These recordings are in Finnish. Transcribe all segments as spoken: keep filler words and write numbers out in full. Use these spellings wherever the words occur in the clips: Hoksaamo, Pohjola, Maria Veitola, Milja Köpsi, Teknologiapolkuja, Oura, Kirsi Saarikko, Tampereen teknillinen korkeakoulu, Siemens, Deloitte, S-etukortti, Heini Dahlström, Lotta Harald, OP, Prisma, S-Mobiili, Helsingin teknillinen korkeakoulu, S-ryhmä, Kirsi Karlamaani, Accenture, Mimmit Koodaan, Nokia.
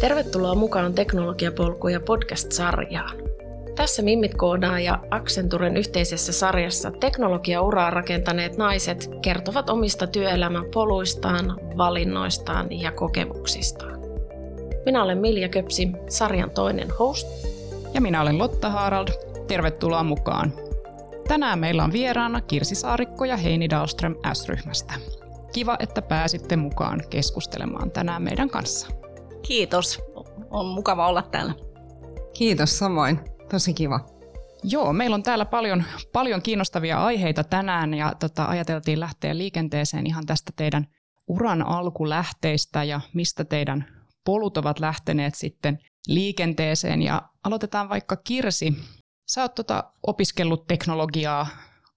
Tervetuloa mukaan Teknologiapolkuja podcast-sarjaan. Tässä Mimmit Koodaan ja Accenturen yhteisessä sarjassa teknologiauraa rakentaneet naiset kertovat omista työelämän poluistaan, valinnoistaan ja kokemuksistaan. Minä olen Milja Köpsi, sarjan toinen host. Ja minä olen Lotta Harald. Tervetuloa mukaan. Tänään meillä on vieraana Kirsi Saarikko ja Heini Dahlström S-ryhmästä. Kiva, että pääsitte mukaan keskustelemaan tänään meidän kanssa. Kiitos. On mukava olla täällä. Kiitos samoin. Tosi kiva. Joo, meillä on täällä paljon, paljon kiinnostavia aiheita tänään ja tota, ajateltiin lähteä liikenteeseen ihan tästä teidän uran alkulähteistä ja mistä teidän polut ovat lähteneet sitten liikenteeseen. Ja aloitetaan vaikka Kirsi. Sä oot tota, opiskellut teknologiaa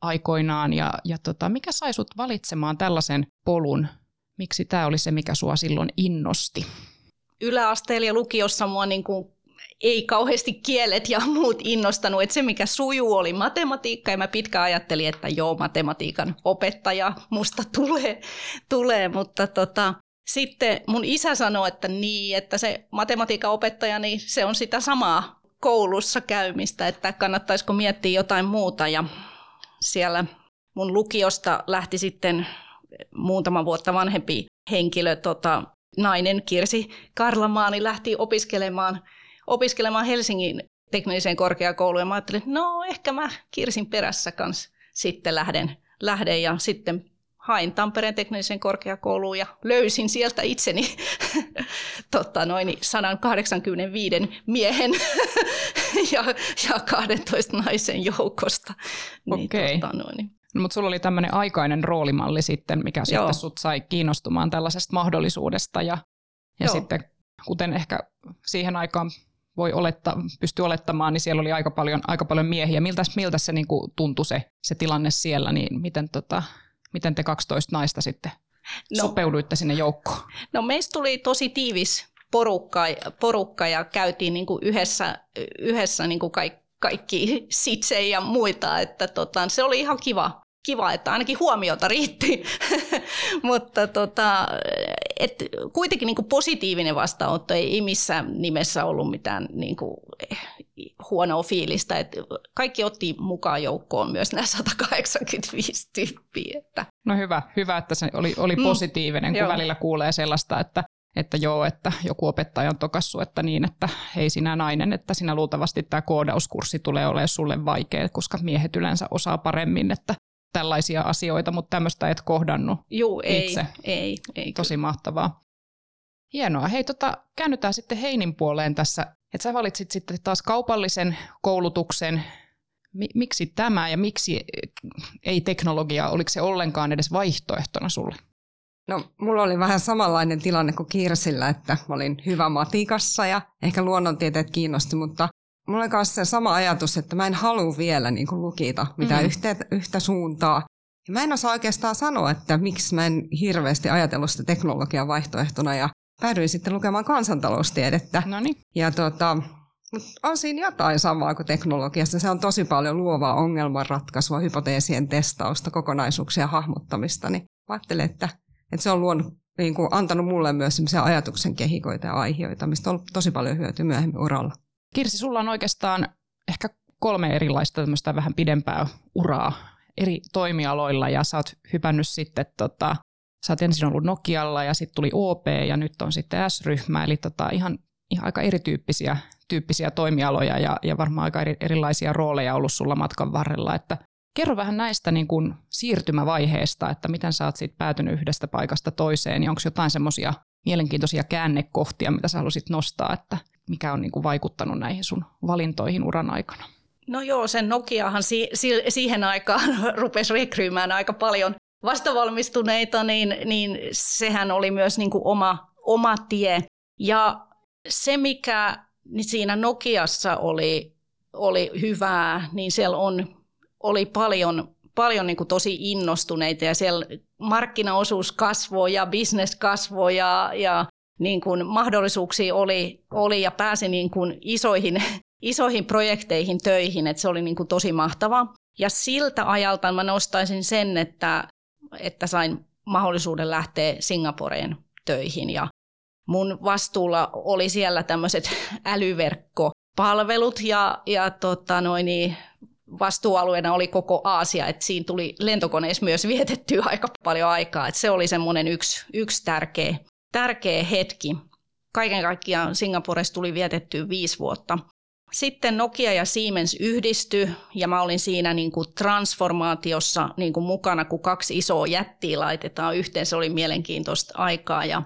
aikoinaan ja, ja tota, mikä sai sut valitsemaan tällaisen polun? Miksi tää oli se, mikä sua silloin innosti? Yläasteella ja lukiossa mua niin kuin ei kauheasti kielet ja muut innostanut. Et se, mikä sujuu, oli matematiikka. Ja mä pitkään ajattelin, että joo, matematiikan opettaja musta tulee. tulee. Mutta tota, sitten mun isä sanoi, että niin, että se matematiikan opettaja, niin se on sitä samaa koulussa käymistä, että kannattaisiko miettiä jotain muuta. Ja siellä mun lukiosta lähti sitten muutama vuotta vanhempi henkilö, tota, nainen Kirsi Karlamaani, lähti opiskelemaan, opiskelemaan Helsingin teknilliseen korkeakouluun. Ja mä ajattelin, että no ehkä mä Kirsin perässä kanssa sitten lähden, lähden ja sitten hain Tampereen teknilliseen korkeakouluun ja löysin sieltä itseni totta, noin sata kahdeksankymmentäviisi miehen ja, ja kaksitoista naisen joukosta. Niin, okei. Tota, noin. No, mutta sulla oli tämmöinen aikainen roolimalli sitten, mikä Joo. sitten sut sai kiinnostumaan tällaisesta mahdollisuudesta. Ja, ja sitten, kuten ehkä siihen aikaan voi oletta, pysty olettamaan, niin siellä oli aika paljon, aika paljon miehiä. Miltä, miltä se niin kuin tuntui se, se tilanne siellä, niin miten, tota, miten te kaksitoista naista sitten no, sopeuduitte sinne joukkoon? No meistä tuli tosi tiivis porukka, porukka ja käytiin niin kuin yhdessä, yhdessä niin kuin kaikki. kaikki sitsejä ja muita, että tota, se oli ihan kiva, kiva, että ainakin huomiota riitti, mutta tota, et kuitenkin niinku positiivinen vastaanotto, ei, ei missään nimessä ollut mitään niinku huonoa fiilistä, että kaikki otti mukaan joukkoon myös nämä sata kahdeksankymmentäviisi tyyppiä. Että. No hyvä, hyvä, että se oli, oli positiivinen, mm, kun joo. välillä kuulee sellaista, että Että joo, että joku opettaja on tokassu, että niin, että hei sinä nainen, että sinä luultavasti tämä koodauskurssi tulee olemaan sulle vaikea, koska miehet yleensä osaa paremmin, että tällaisia asioita, mutta tämmöistä et kohdannut Juu, ei, itse. Ei, ei, tosi kyllä. Mahtavaa. Hienoa. Hei, tota, käännytään sitten Heinin puoleen tässä, että sä valitsit sitten taas kaupallisen koulutuksen. Miksi tämä ja miksi ei teknologiaa, oliko se ollenkaan edes vaihtoehtona sulle? No, mulla oli vähän samanlainen tilanne kuin Kirsillä, että mä olin hyvä matikassa ja ehkä luonnontieteet kiinnosti, mutta mulla oli myös se sama ajatus, että mä en halua vielä niin kuin lukita mitään mm. yhtä, yhtä suuntaa. Ja mä en osaa oikeastaan sanoa, että miksi mä en hirveästi ajatellut sitä teknologian vaihtoehtona ja päädyin sitten lukemaan kansantaloustiedettä. Noniin. Ja tota, on siinä jotain samaa kuin teknologiassa. Se on tosi paljon luovaa ongelmanratkaisua, hypoteesien testausta, kokonaisuuksia hahmottamista, niin mä ajattelin, että Että se on luonut, niin kuin, antanut mulle myös sellaisia ajatuksen kehikoita ja aiheita, mistä on ollut tosi paljon hyötyä myöhemmin uralla. Kirsi, sulla on oikeastaan ehkä kolme erilaista tämmöistä vähän pidempää uraa eri toimialoilla ja sä oot hypännyt sitten, tota, sä oot ensin ollut Nokialla ja sitten tuli O P ja nyt on sitten S-ryhmä, eli tota, ihan, ihan aika erityyppisiä tyyppisiä toimialoja ja, ja varmaan aika eri, erilaisia rooleja ollut sulla matkan varrella, että kerro vähän näistä niin kuin siirtymävaiheesta, että miten sä oot siitä päätynyt yhdestä paikasta toiseen ja onko jotain semmoisia mielenkiintoisia käännekohtia, mitä sä halusit nostaa, että mikä on niin kuin vaikuttanut näihin sun valintoihin uran aikana? No joo, sen Nokiahan si- si- siihen aikaan rupesi rekryymään aika paljon vastavalmistuneita, niin, niin sehän oli myös niin kuin oma, oma tie. Ja se, mikä siinä Nokiassa oli, oli hyvää, niin siellä on... oli paljon, paljon niin kuin tosi innostuneita ja siellä markkinaosuus kasvoi ja business kasvoi ja, ja niin kuin mahdollisuuksia oli, oli ja pääsi niin kuin isoihin, isoihin projekteihin töihin, että se oli niin kuin tosi mahtavaa. Ja siltä ajalta mä nostaisin sen, että, että sain mahdollisuuden lähteä Singaporeen töihin ja mun vastuulla oli siellä tämmöiset älyverkkopalvelut ja, ja tota noin, vastuualueena oli koko Aasia, että siinä tuli lentokoneessa myös vietettyä aika paljon aikaa, että se oli semmoinen yksi, yksi tärkeä, tärkeä hetki. Kaiken kaikkiaan Singaporessa tuli vietettyä viisi vuotta. Sitten Nokia ja Siemens yhdistyi ja mä olin siinä niin kuin transformaatiossa niin kuin mukana, kun kaksi isoa jättiä laitetaan yhteen. Se oli mielenkiintoista aikaa ja,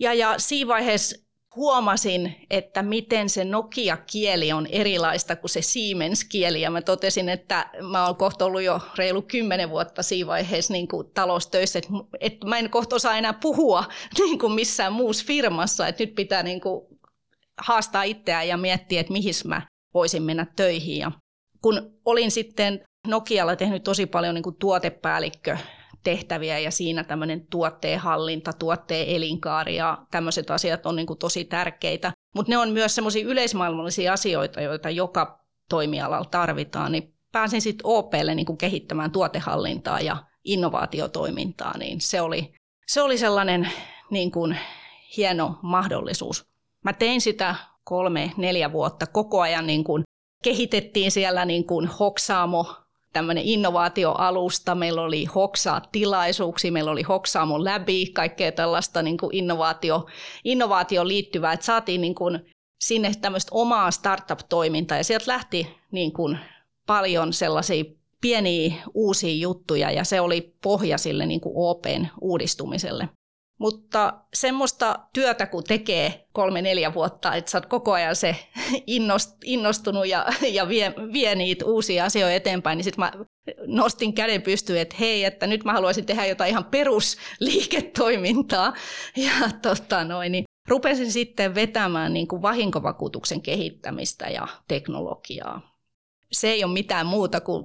ja, ja siinä vaiheessa huomasin, että miten se Nokia-kieli on erilaista kuin se Siemens-kieli. Ja mä totesin, että mä oon kohta ollut jo reilu kymmenen vuotta siinä vaiheessa niin kuin taloustöissä, että, että mä en kohta osaa enää puhua niin kuin missään muussa firmassa, että nyt pitää niin kuin haastaa itseään ja miettiä, että mihin mä voisin mennä töihin. Ja kun olin sitten Nokialla tehnyt tosi paljon niin kuin tuotepäällikkötehtäviä ja siinä tämmöinen tuotteen hallinta, tuotteen elinkaari ja tämmöiset asiat on niin kuin tosi tärkeitä. Mutta ne on myös semmoisia yleismaailmallisia asioita, joita joka toimialalla tarvitaan. Niin pääsin sitten O P:lle niin kuin kehittämään tuotehallintaa ja innovaatiotoimintaa. Niin se oli, se oli sellainen niin kuin hieno mahdollisuus. Mä tein sitä kolme, neljä vuotta. Koko ajan niin kun kehitettiin siellä niin kun Hoksaamo, tämmöinen innovaatioalusta. Meillä oli Hoksaa-tilaisuuksia, meillä oli Hoksaamon läbi, kaikkea tällaista niin kun innovaatio, innovaatioon liittyvää. Et saatiin niin kun sinne tämmöistä omaa startup-toimintaa ja sieltä lähti niin kun paljon sellaisia pieniä uusia juttuja ja se oli pohja sille niin kun O P:n uudistumiselle. Mutta semmoista työtä, kun tekee kolme, neljä vuotta, että sä oot koko ajan se innostunut ja, ja vie, vie niitä uusia asioita eteenpäin, niin sitten mä nostin käden pystyyn, että hei, että nyt mä haluaisin tehdä jotain ihan perusliiketoimintaa. Ja tota noin, niin rupesin sitten vetämään niin kuin vahinkovakuutuksen kehittämistä ja teknologiaa. Se ei ole mitään muuta kuin...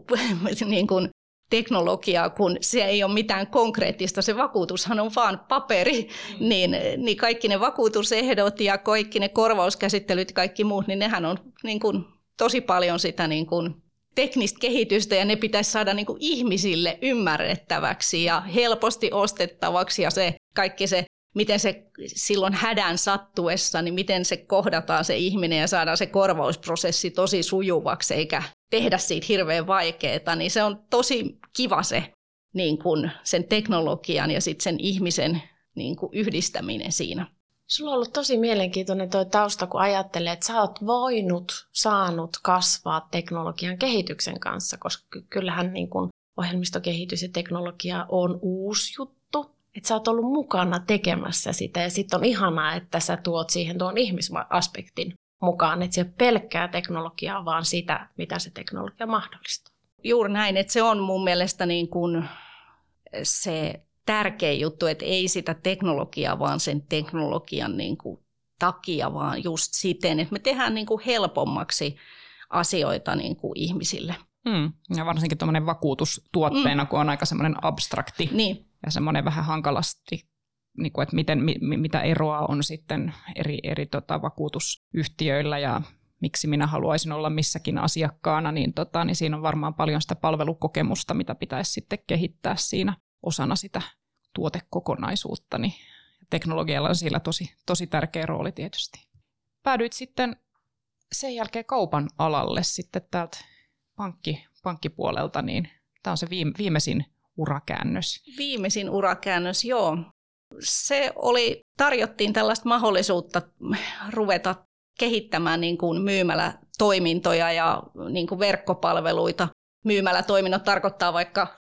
niin kuin teknologiaa, kun se ei ole mitään konkreettista, se vakuutushan on vaan paperi, mm. niin, niin kaikki ne vakuutusehdot ja kaikki ne korvauskäsittelyt ja kaikki muut, niin nehän on niin kuin tosi paljon sitä niin kuin teknistä kehitystä ja ne pitäisi saada niin kuin ihmisille ymmärrettäväksi ja helposti ostettavaksi ja se kaikki se, miten se silloin hädän sattuessa, niin miten se kohdataan se ihminen ja saadaan se korvausprosessi tosi sujuvaksi eikä tehdä siitä hirveän vaikeaa, niin se on tosi kiva se niin kun sen teknologian ja sitten sen ihmisen niin kun yhdistäminen siinä. Sulla on ollut tosi mielenkiintoinen toi tausta, kun ajattelee, että sä oot voinut, saanut kasvaa teknologian kehityksen kanssa, koska kyllähän niin kun ohjelmistokehitys ja teknologia on uusi juttu. Että sä oot ollut mukana tekemässä sitä ja sitten on ihanaa, että sä tuot siihen tuon ihmisaspektin mukaan, että se ei ole pelkkää teknologiaa, vaan sitä, mitä se teknologia mahdollistaa. Juuri näin, että se on mun mielestä niin kuin se tärkeä juttu, että ei sitä teknologiaa, vaan sen teknologian niin kuin takia, vaan just siten, että me tehdään niin kuin helpommaksi asioita niin kuin ihmisille. Mm. Ja varsinkin tuommoinen vakuutustuotteena, mm. kun on aika semmoinen abstrakti niin. Ja semmoinen vähän hankalasti. Niin kuin, että miten, mitä eroa on sitten eri, eri tota, vakuutusyhtiöillä ja miksi minä haluaisin olla missäkin asiakkaana, niin, tota, niin siinä on varmaan paljon sitä palvelukokemusta, mitä pitäisi sitten kehittää siinä osana sitä tuotekokonaisuutta. Niin teknologialla on siellä tosi, tosi tärkeä rooli tietysti. Päädyit sitten sen jälkeen kaupan alalle sitten täältä pankki, pankkipuolelta, niin tämä on se viime, viimeisin urakäännös. Viimeisin urakäännös, joo. Se oli, tarjottiin tällaista mahdollisuutta ruveta kehittämään niin kuin myymälätoimintoja ja niin kuin verkkopalveluita. Myymälätoiminnot tarkoittaa vaikka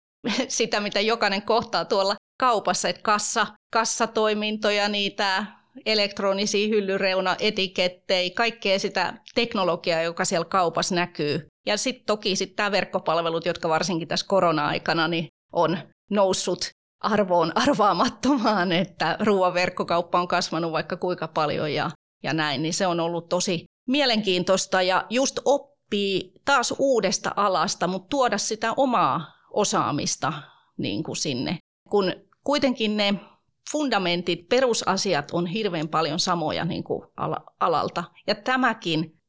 sitä, mitä jokainen kohtaa tuolla kaupassa, että kassa, kassatoimintoja, niitä elektronisia hyllyreunaetikettejä, kaikkea sitä teknologiaa, joka siellä kaupassa näkyy. Ja sitten toki sit tämä verkkopalvelut, jotka varsinkin tässä korona-aikana niin on noussut arvoon arvaamattomaan, että ruoan verkkokauppa on kasvanut vaikka kuinka paljon ja, ja näin, niin se on ollut tosi mielenkiintoista ja just oppii taas uudesta alasta, mutta tuoda sitä omaa osaamista niin kuin sinne, kun kuitenkin ne fundamentit, perusasiat on hirveän paljon samoja niin kuin alalta ja tämäkin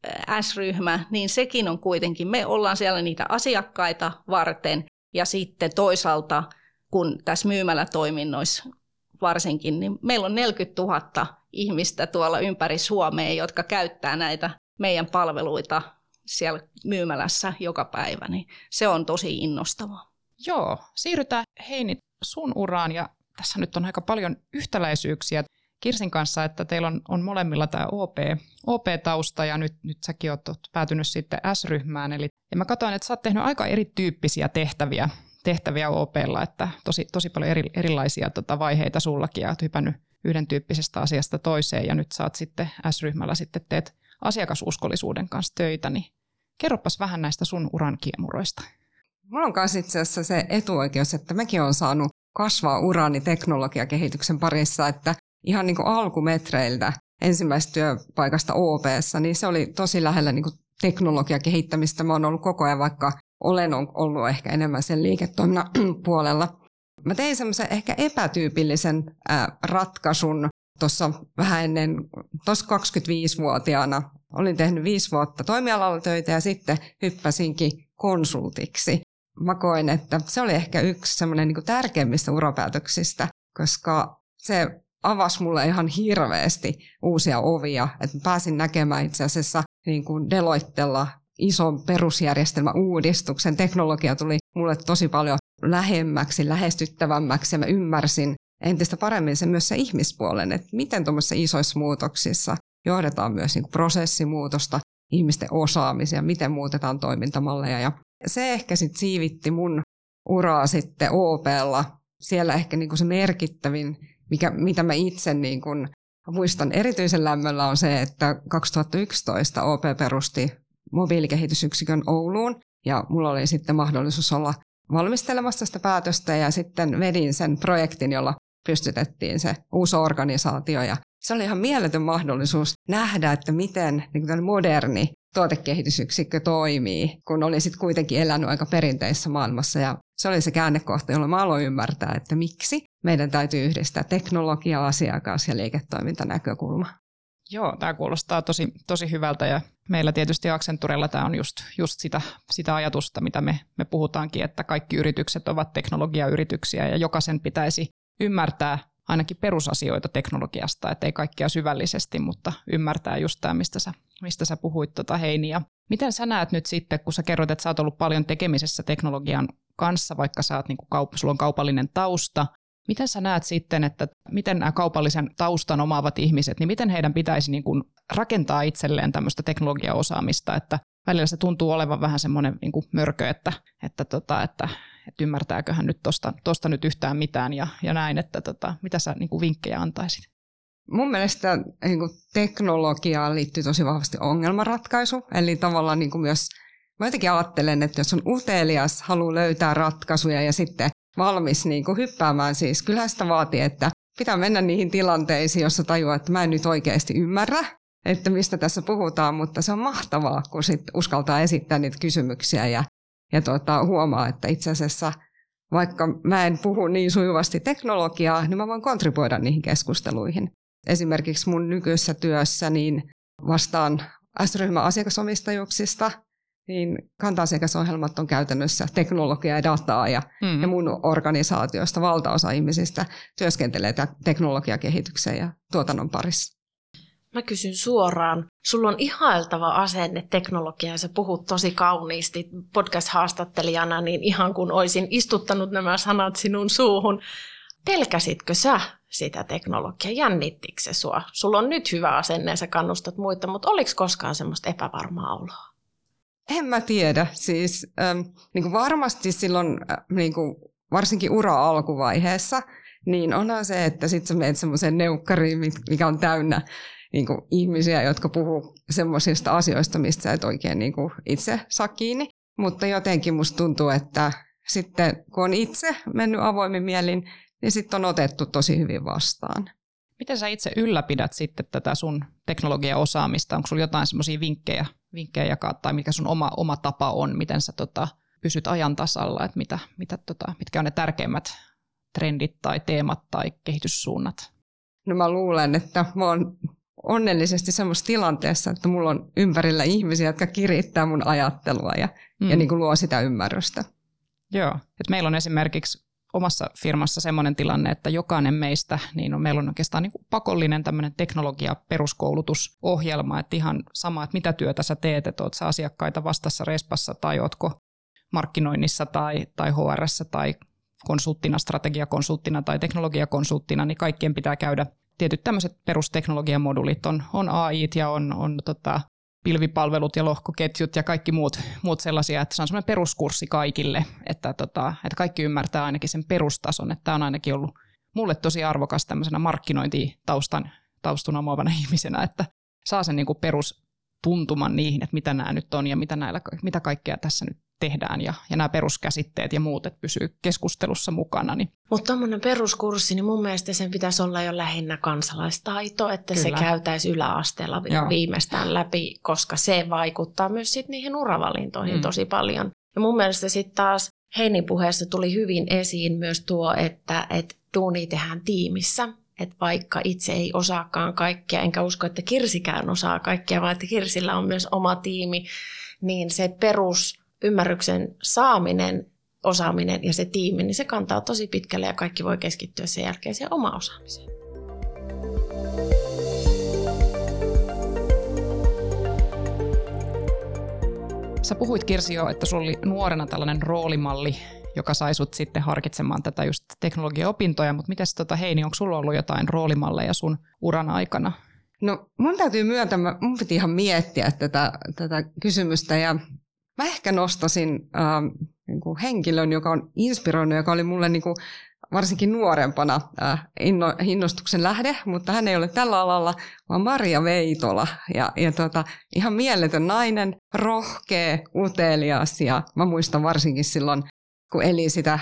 S-ryhmä, niin sekin on kuitenkin, me ollaan siellä niitä asiakkaita varten ja sitten toisaalta kun tässä myymälätoiminnoissa varsinkin, niin meillä on neljäkymmentätuhatta ihmistä tuolla ympäri Suomea, jotka käyttää näitä meidän palveluita siellä myymälässä joka päivä, niin se on tosi innostavaa. Joo, siirrytään Heini sun uraan, ja tässä nyt on aika paljon yhtäläisyyksiä Kirsin kanssa, että teillä on, on molemmilla tämä O P, O P-tausta, ja nyt, nyt säkin oot päätynyt sitten S-ryhmään, eli ja mä katsoin, että sä oot tehnyt aika erityyppisiä tehtäviä, tehtäviä O P:lla, että tosi, tosi paljon eri, erilaisia tota, vaiheita sullakin, ja oot hypännyt yhden tyyppisestä asiasta toiseen, ja nyt sä oot sitten S-ryhmällä sitten teet asiakasuskollisuuden kanssa töitä, niin kerropas vähän näistä sun uran kiemuroista. Mulla on myös itse asiassa se etuoikeus, että mäkin olen saanut kasvaa urani teknologiakehityksen parissa, että ihan niin kuin alkumetreiltä ensimmäisestä työpaikasta O P:ssä, niin se oli tosi lähellä niin kuin teknologiakehittämistä. Mä oon ollut koko ajan, vaikka olen ollut ehkä enemmän sen liiketoiminnan puolella. Mä tein semmoisen ehkä epätyypillisen ratkaisun tuossa vähän ennen, tuossa kaksikymmentäviisivuotiaana. Olin tehnyt viisi vuotta toimialalla töitä ja sitten hyppäsinkin konsultiksi. Mä koin, että se oli ehkä yksi semmoinen niin kuin tärkeimmistä urapäätöksistä, koska se avasi mulle ihan hirveästi uusia ovia. Että pääsin näkemään itse asiassa niin kuin Deloittella ison perusjärjestelmäuudistuksen. Teknologia tuli mulle tosi paljon lähemmäksi, lähestyttävämmäksi, ja mä ymmärsin entistä paremmin se myös se ihmispuolen, että miten tuommoisissa isoissa muutoksissa johdetaan myös niin kuin prosessimuutosta, ihmisten osaamisia, miten muutetaan toimintamalleja. Ja se ehkä sitten siivitti mun uraa sitten O P:lla. Siellä ehkä niin kuin se merkittävin, mikä, mitä mä itse niin kuin muistan erityisen lämmöllä, on se, että kaksituhattayksitoista O P perusti mobiilikehitysyksikön Ouluun, ja mulla oli sitten mahdollisuus olla valmistelemassa sitä päätöstä, ja sitten vedin sen projektin, jolla pystytettiin se uusi organisaatio, ja se oli ihan mieletön mahdollisuus nähdä, että miten niin kuin moderni tuotekehitysyksikkö toimii, kun olin sitten kuitenkin elänyt aika perinteisessä maailmassa, ja se oli se käännekohta, jolla mä aloin ymmärtää, että miksi meidän täytyy yhdistää teknologia, asiakas ja liiketoimintanäkökulma. Joo, tämä kuulostaa tosi, tosi hyvältä, ja meillä tietysti Accenturella tämä on just, just sitä, sitä ajatusta, mitä me, me puhutaankin, että kaikki yritykset ovat teknologiayrityksiä, ja jokaisen pitäisi ymmärtää ainakin perusasioita teknologiasta, ettei kaikkea syvällisesti, mutta ymmärtää just tämä, mistä sä, mistä sä puhuit tuota, Heini. Ja miten sä näet nyt sitten, kun sä kerroit, että sä oot ollut paljon tekemisessä teknologian kanssa, vaikka sä oot, niin kuin kaup- sulla on kaupallinen tausta, miten sä näet sitten, että miten nämä kaupallisen taustan omaavat ihmiset, niin miten heidän pitäisi niin kuin rakentaa itselleen tämmöistä teknologiaosaamista, että välillä se tuntuu olevan vähän semmoinen niin kuin mörkö, että, että, tota, että, että ymmärtääköhän nyt tosta, tosta nyt yhtään mitään ja, ja näin, että tota, mitä sä niin kuin vinkkejä antaisit? Mun mielestä niin kuin teknologiaan liittyy tosi vahvasti ongelmanratkaisu, eli tavallaan niin kuin myös, mä jotenkin ajattelen, että jos on utelias, haluaa löytää ratkaisuja ja sitten valmis niin kuin hyppäämään, siis kyllähän sitä vaatii, että pitää mennä niihin tilanteisiin, jossa tajuaa, että mä en nyt oikeasti ymmärrä, että mistä tässä puhutaan, mutta se on mahtavaa, kun sit uskaltaa esittää niitä kysymyksiä ja, ja tuota, huomaa, että itse asiassa vaikka mä en puhu niin sujuvasti teknologiaa, niin mä voin kontribuoida niihin keskusteluihin. Esimerkiksi mun nykyisessä työssä niin vastaan S-ryhmän asiakasomistajuuksista, niin kanta-asiakasohjelmat on käytännössä teknologiaa ja dataa, ja, mm. ja mun organisaatiosta valtaosa ihmisistä työskentelee t- teknologiakehityksen ja tuotannon parissa. Mä kysyn suoraan. Sulla on ihailtava asenne teknologiaan ja sä puhut tosi kauniisti podcast-haastattelijana, niin ihan kun olisin istuttanut nämä sanat sinun suuhun. Pelkäsitkö sä sitä teknologiaa? Jännittikö se sua? Sulla on nyt hyvä asenne ja sä kannustat muita, mutta oliko koskaan semmoista epävarmaa oloa? En mä tiedä. Siis, ähm, niin kuin varmasti silloin, äh, niin kuin varsinkin ura alkuvaiheessa, niin onhan se, että sit sä menet semmoiseen neukkariin, mikä on täynnä niin kuin ihmisiä, jotka puhuu semmoisista asioista, mistä sä et oikein niin kuin itse saa kiinni. Mutta jotenkin musta tuntuu, että sitten kun on itse mennyt avoimin mielin, niin sitten on otettu tosi hyvin vastaan. Miten sä itse ylläpidät sitten tätä sun teknologiaosaamista? Onko sulla jotain semmoisia vinkkejä? vinkkejä jakaa, tai mikä sun oma, oma tapa on, miten sä tota, pysyt ajan tasalla, että mitä, mitä, tota, mitkä on ne tärkeimmät trendit tai teemat tai kehityssuunnat? No mä luulen, että mä oon onnellisesti semmoisessa tilanteessa, että mulla on ympärillä ihmisiä, jotka kirittää mun ajattelua ja, mm. ja niin kuin luo sitä ymmärrystä. Joo, että meillä on esimerkiksi omassa firmassa semmoinen tilanne, että jokainen meistä, niin on, meillä on oikeastaan niin kuin pakollinen tämmöinen teknologia-peruskoulutusohjelma, että ihan sama, että mitä työtä sä teet, että oot sä asiakkaita vastassa respassa tai ootko markkinoinnissa tai, tai H R:ssä tai konsulttina, strategiakonsulttina tai teknologiakonsulttina, niin kaikkien pitää käydä. Tietyt tämmöiset perusteknologiamodulit on, on A I:t ja on, on tota, pilvipalvelut ja lohkoketjut ja kaikki muut, muut sellaisia, että se on semmoinen peruskurssi kaikille, että, tota, että kaikki ymmärtää ainakin sen perustason, että tämä on ainakin ollut mulle tosi arvokas tämmöisenä markkinointitaustan taustuna muovana ihmisenä, että saa sen niin kuin perustuntuman niihin, että mitä nämä nyt on ja mitä, näillä, mitä kaikkea tässä nyt tehdään ja, ja nämä peruskäsitteet ja muut, että pysyy keskustelussa mukana. Niin. Mutta tuommoinen peruskurssi, niin mun mielestä sen pitäisi olla jo lähinnä kansalaistaito, että Kyllä. se käytäisi yläasteella Joo. viimeistään läpi, koska se vaikuttaa myös sit niihin uravalintoihin mm. tosi paljon. Ja mun mielestä sitten taas Heinin puheessa tuli hyvin esiin myös tuo, että et duunia tehdään tiimissä. Että vaikka itse ei osaakaan kaikkea, enkä usko, että Kirsikään osaa kaikkea, vaan että Kirsillä on myös oma tiimi, niin se perus ymmärryksen saaminen, osaaminen ja se tiimi, niin se kantaa tosi pitkälle ja kaikki voi keskittyä sen jälkeen siihen omaan osaamiseen. Sä puhuit, Kirsi, jo, että sulla oli nuorena tällainen roolimalli, joka sai sut sitten harkitsemaan tätä just teknologiaopintoja, mutta mitäs tota, Heini, onko sulla ollut jotain roolimalleja sun uran aikana? No mun täytyy myöntää, mun piti ihan miettiä tätä, tätä kysymystä ja mä ehkä nostasin äh, niin kuin henkilön, joka on inspiroinut, joka oli mulle niin kuin varsinkin nuorempana äh, inno, innostuksen lähde, mutta hän ei ole tällä alalla, vaan Maria Veitola. Ja, ja tota, ihan mieletön nainen, rohkea, utelias ja mä muistan varsinkin silloin, kun eli sitä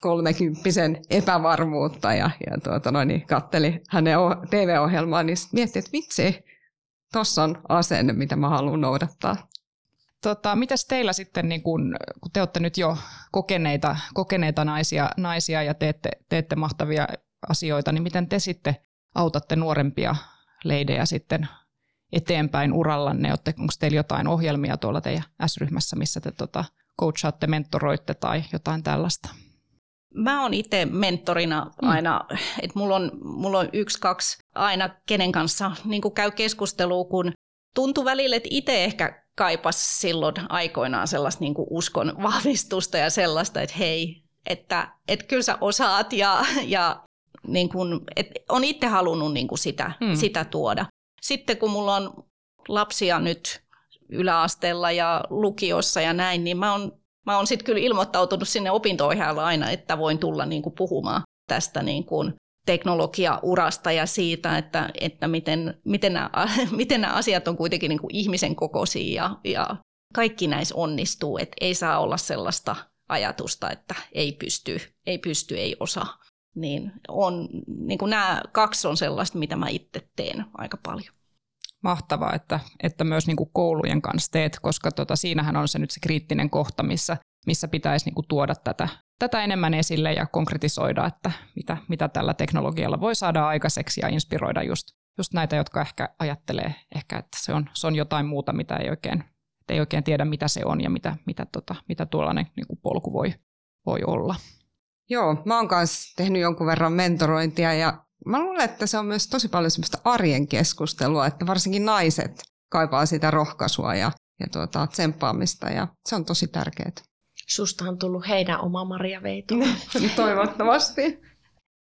kolmekymppisen epävarmuutta ja, ja tuota, no niin, katteli hänen T V-ohjelmaa, niin mietti, että vitsi, tuossa on asenne, mitä mä haluan noudattaa. Tota, mitäs teillä sitten, niin kun, kun te olette nyt jo kokeneita, kokeneita naisia, naisia ja teette, teette mahtavia asioita, niin miten te sitten autatte nuorempia leidejä sitten eteenpäin urallanne? Onko teillä jotain ohjelmia tuolla teidän S-ryhmässä, missä te tota, coachaatte, mentoroitte tai jotain tällaista? Mä oon itse mentorina aina, mm. että mulla on, mulla on yksi, kaksi aina, kenen kanssa niin kun käy keskustelua, kun tuntuu välillä, että itse ehkä kaipas silloin aikoinaan sellaista niin kuin uskon vahvistusta ja sellaista, että hei, että, että kyllä sä osaat ja, ja niin kuin, että on itse halunnut niin kuin sitä, hmm. sitä tuoda. Sitten kun mulla on lapsia nyt yläasteella ja lukiossa ja näin, niin mä oon, mä oon sitten kyllä ilmoittautunut sinne opinto-ohjaajalla aina, että voin tulla niin kuin puhumaan tästä niin kuin teknologiaurasta ja siitä, että, että miten, miten, nämä, miten nämä asiat on kuitenkin niin kuin ihmisen kokoisia ja, ja kaikki näissä onnistuu, että ei saa olla sellaista ajatusta, että ei pysty, ei pysty, ei osaa. Niin on, niin kuin nämä kaksi on sellaista, mitä mä itse teen aika paljon. Mahtavaa, että, että myös niin kuin koulujen kanssa teet, koska tota, siinähän on se nyt se kriittinen kohta, missä, missä pitäisi niin kuin tuoda tätä. tätä enemmän esille ja konkretisoida, että mitä, mitä tällä teknologialla voi saada aikaiseksi ja inspiroida just, just näitä, jotka ehkä ajattelee, ehkä, että se on, se on jotain muuta, mitä ei oikein, ei oikein tiedä, mitä se on ja mitä, mitä, tota, mitä tuollainen niin kuin polku voi, voi olla. Joo, mä oon kanssa tehnyt jonkun verran mentorointia ja mä luulen, että se on myös tosi paljon semmoista arjen keskustelua, että varsinkin naiset kaipaa sitä rohkaisua ja, ja tuota, tsemppaamista ja se on tosi tärkeää. Susta on tullut heidän oma Maria Veitola. Toivottavasti.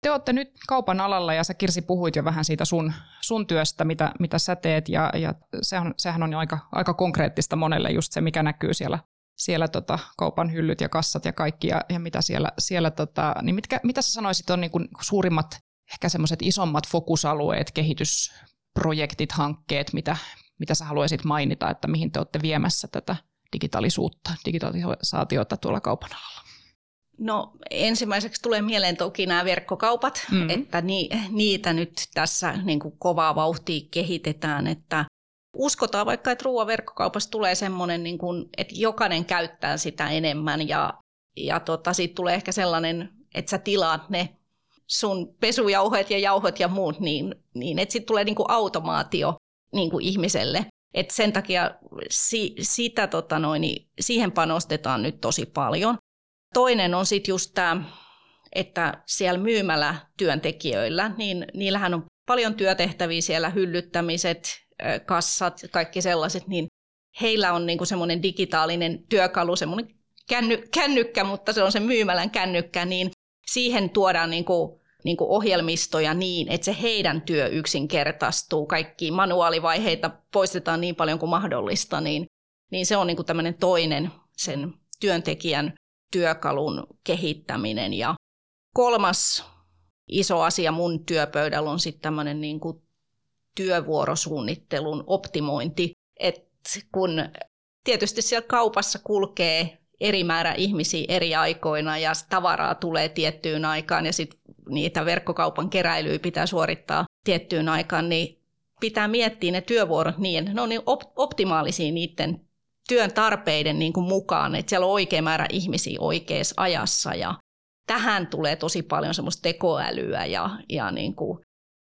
Te olette nyt kaupan alalla ja sä, Kirsi, puhuit jo vähän siitä sun, sun työstä, mitä, mitä sä teet. Ja, ja sehän, sehän on jo aika, aika konkreettista monelle just se, mikä näkyy siellä, siellä tota, kaupan hyllyt ja kassat ja kaikki. Ja, ja mitä, siellä, siellä, tota, niin mitkä, mitä sä sanoisit on niin kuin suurimmat, ehkä semmoiset isommat fokusalueet, kehitysprojektit, hankkeet, mitä, mitä sä haluaisit mainita, että mihin te olette viemässä tätä digitaalisuutta, digitalisaatiota tuolla kaupan alalla? No ensimmäiseksi tulee mieleen toki nämä verkkokaupat, mm-hmm. että ni, niitä nyt tässä niin kuin kovaa vauhtia kehitetään, että uskotaan vaikka, että ruoan verkkokaupassa tulee semmoinen, niin kuin, että jokainen käyttää sitä enemmän ja, ja tota, siitä tulee ehkä sellainen, että sä tilaat ne sun pesujauheet ja jauhot ja muut, niin, niin että siitä tulee niin kuin automaatio niin kuin ihmiselle. Et sen takia si, sitä, tota noin, siihen panostetaan nyt tosi paljon. Toinen on sitten just tämä että siellä myymällä työntekijöillä, niin niillähän on paljon työtehtäviä siellä, hyllyttämiset, kassat, kaikki sellaiset, niin heillä on niinku semmoinen digitaalinen työkalu, semmoinen känny, kännykkä, mutta se on se myymälän kännykkä, niin siihen tuodaan niinku, niinku ohjelmistoja niin, että se heidän työ yksinkertaistuu, kaikki manuaalivaiheita poistetaan niin paljon kuin mahdollista, niin, niin se on niinku tämmöinen toinen sen työntekijän työkalun kehittäminen. Ja kolmas iso asia mun työpöydällä on sitten tämmöinen niinku työvuorosuunnittelun optimointi, että kun tietysti siellä kaupassa kulkee eri määrä ihmisiä eri aikoina ja tavaraa tulee tiettyyn aikaan ja sitten niitä verkkokaupan keräilyä pitää suorittaa tiettyyn aikaan, niin pitää miettiä ne työvuorot niin, ne on niin op- optimaalisia niiden työn tarpeiden niin kuin mukaan, että siellä on oikea määrä ihmisiä oikeassa ajassa ja tähän tulee tosi paljon semmoista tekoälyä ja, ja niin kuin,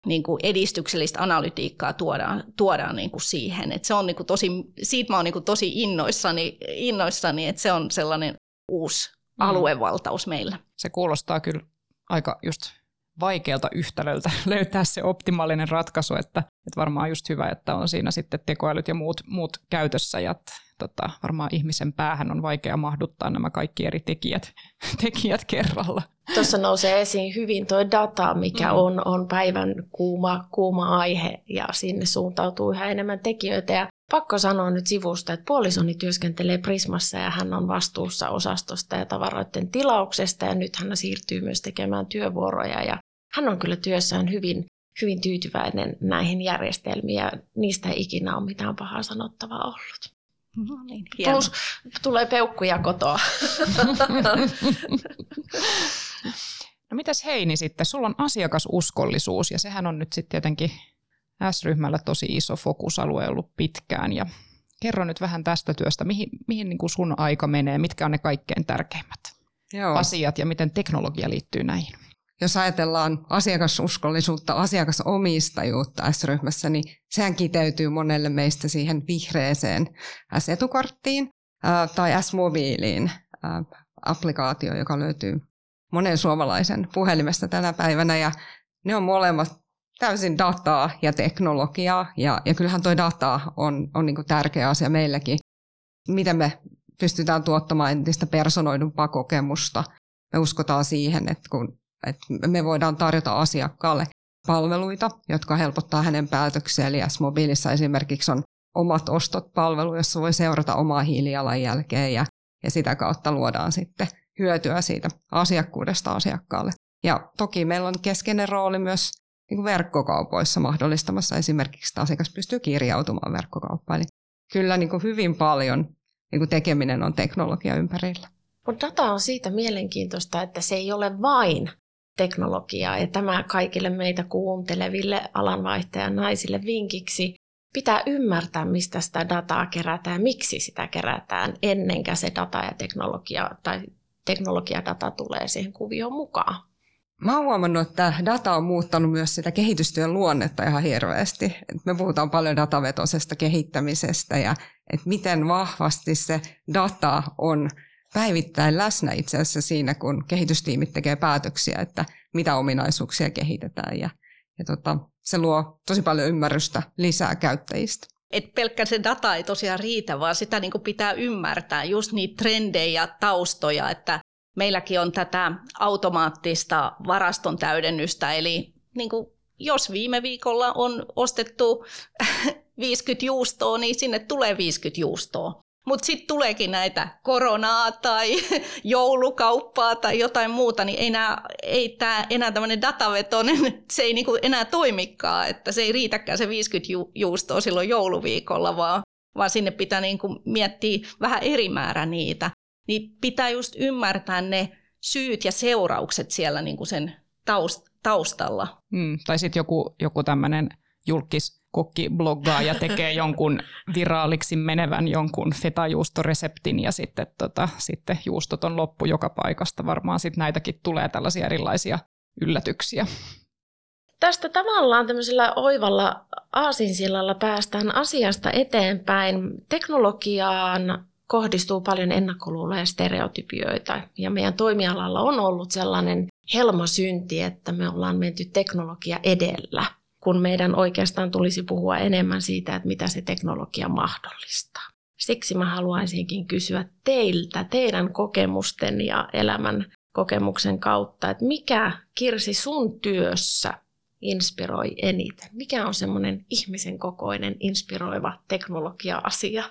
niin kuin edistyksellistä analytiikkaa tuodaan, tuodaan niin kuin siihen. Et se on niin kuin tosi, siitä mä oon niin kuin tosi innoissani, innoissani, että se on sellainen uusi mm. aluevaltaus meillä. Se kuulostaa kyllä aika just vaikealta yhtälöltä löytää se optimaalinen ratkaisu, että, että varmaan just hyvä, että on siinä sitten tekoälyt ja muut, muut käytössä ja tota, varmaan ihmisen päähän on vaikea mahduttaa nämä kaikki eri tekijät, tekijät kerralla. Tuossa nousee esiin hyvin tuo data, mikä mm. on, on päivän kuuma, kuuma aihe ja sinne suuntautuu yhä enemmän tekijöitä. Ja pakko sanoa nyt sivusta, että puolisoni työskentelee Prismassa ja hän on vastuussa osastosta ja tavaroiden tilauksesta ja nyt hän siirtyy myös tekemään työvuoroja ja hän on kyllä työssään hyvin, hyvin tyytyväinen näihin järjestelmiin ja niistä ei ikinä ole mitään pahaa sanottavaa ollut. No niin, plus tulee peukkuja kotoa. No mitäs Heini sitten? Sulla on asiakasuskollisuus ja sehän on nyt sitten tietenkin S-ryhmällä tosi iso fokusalue ollut pitkään. Ja kerro nyt vähän tästä työstä, mihin, mihin niin kuin sun aika menee, mitkä on ne kaikkein tärkeimmät Joo. asiat ja miten teknologia liittyy näihin? Jos ajatellaan asiakasuskollisuutta, asiakasomistajuutta S-ryhmässä, niin sehän kiteytyy monelle meistä siihen vihreeseen S-etukorttiin äh, tai S-mobiiliin, äh, applikaatio, joka löytyy monen suomalaisen puhelimesta tänä päivänä. Ja ne on molemmat täysin dataa ja teknologiaa, ja, ja kyllähän tuo data on, on niin kuin tärkeä asia meilläkin. Miten me pystytään tuottamaan entistä personoidumpaa kokemusta? Me uskotaan siihen, että kun että me voidaan tarjota asiakkaalle palveluita, jotka helpottaa hänen päätöksiä. Eli S-mobiilissa esimerkiksi on Omat Ostot -palvelu, jossa voi seurata omaa hiilijalanjälkeä ja, ja sitä kautta luodaan sitten hyötyä siitä asiakkuudesta asiakkaalle. Ja toki meillä on keskeinen rooli myös niin kuin verkkokaupoissa mahdollistamassa esimerkiksi, että asiakas pystyy kirjautumaan verkkokauppaan. Eli kyllä niin kuin hyvin paljon niin kuin tekeminen on teknologia ympärillä. Mutta data on siitä mielenkiintoista, että se ei ole vain teknologiaa ja tämä kaikille meitä kuunteleville alanvaihtajan naisille vinkiksi. Pitää ymmärtää, mistä sitä dataa kerätään ja miksi sitä kerätään ennenkä se data ja teknologia tai teknologiadata tulee siihen kuvioon mukaan. Mä oon huomannut, että data on muuttanut myös sitä kehitystyön luonnetta ihan hirveästi. Me puhutaan paljon datavetoisesta kehittämisestä ja että miten vahvasti se data on päivittäin läsnä itse asiassa siinä, kun kehitystiimit tekee päätöksiä, että mitä ominaisuuksia kehitetään. Ja, ja tota, se luo tosi paljon ymmärrystä lisää käyttäjistä. Et pelkkä se data ei tosiaan riitä, vaan sitä niin kuin pitää ymmärtää, just niitä trendejä ja taustoja, että meilläkin on tätä automaattista varaston täydennystä, eli niin kuin jos viime viikolla on ostettu viisikymmentä juustoa, niin sinne tulee viisikymmentä juustoa. Mutta sitten tuleekin näitä koronaa tai joulukauppaa tai jotain muuta, niin ei, nää, ei tää enää tämmöinen datavetoinen, se ei niinku enää toimikaan, että se ei riitäkään se viisikymmentä ju- juustoa silloin jouluviikolla, vaan, vaan sinne pitää niinku miettiä vähän eri määrä niitä. Niin pitää just ymmärtää ne syyt ja seuraukset siellä niinku sen taust- taustalla. Mm, tai sitten joku, joku tämmöinen julkiskokki bloggaa ja tekee jonkun viraaliksi menevän jonkun fetajuustoreseptin ja sitten, tota, sitten juustot on loppu joka paikasta. Varmaan sitten näitäkin tulee tällaisia erilaisia yllätyksiä. Tästä tavallaan tämmöisellä oivalla aasinsillalla päästään asiasta eteenpäin teknologiaan, kohdistuu paljon ennakkoluuloja ja stereotypioita. Ja meidän toimialalla on ollut sellainen helmasynti, että me ollaan menty teknologia edellä, kun meidän oikeastaan tulisi puhua enemmän siitä, että mitä se teknologia mahdollistaa. Siksi mä haluaisinkin kysyä teiltä, teidän kokemusten ja elämän kokemuksen kautta, että mikä, Kirsi, sun työssä inspiroi eniten? Mikä on semmoinen ihmisen kokoinen inspiroiva teknologia-asia?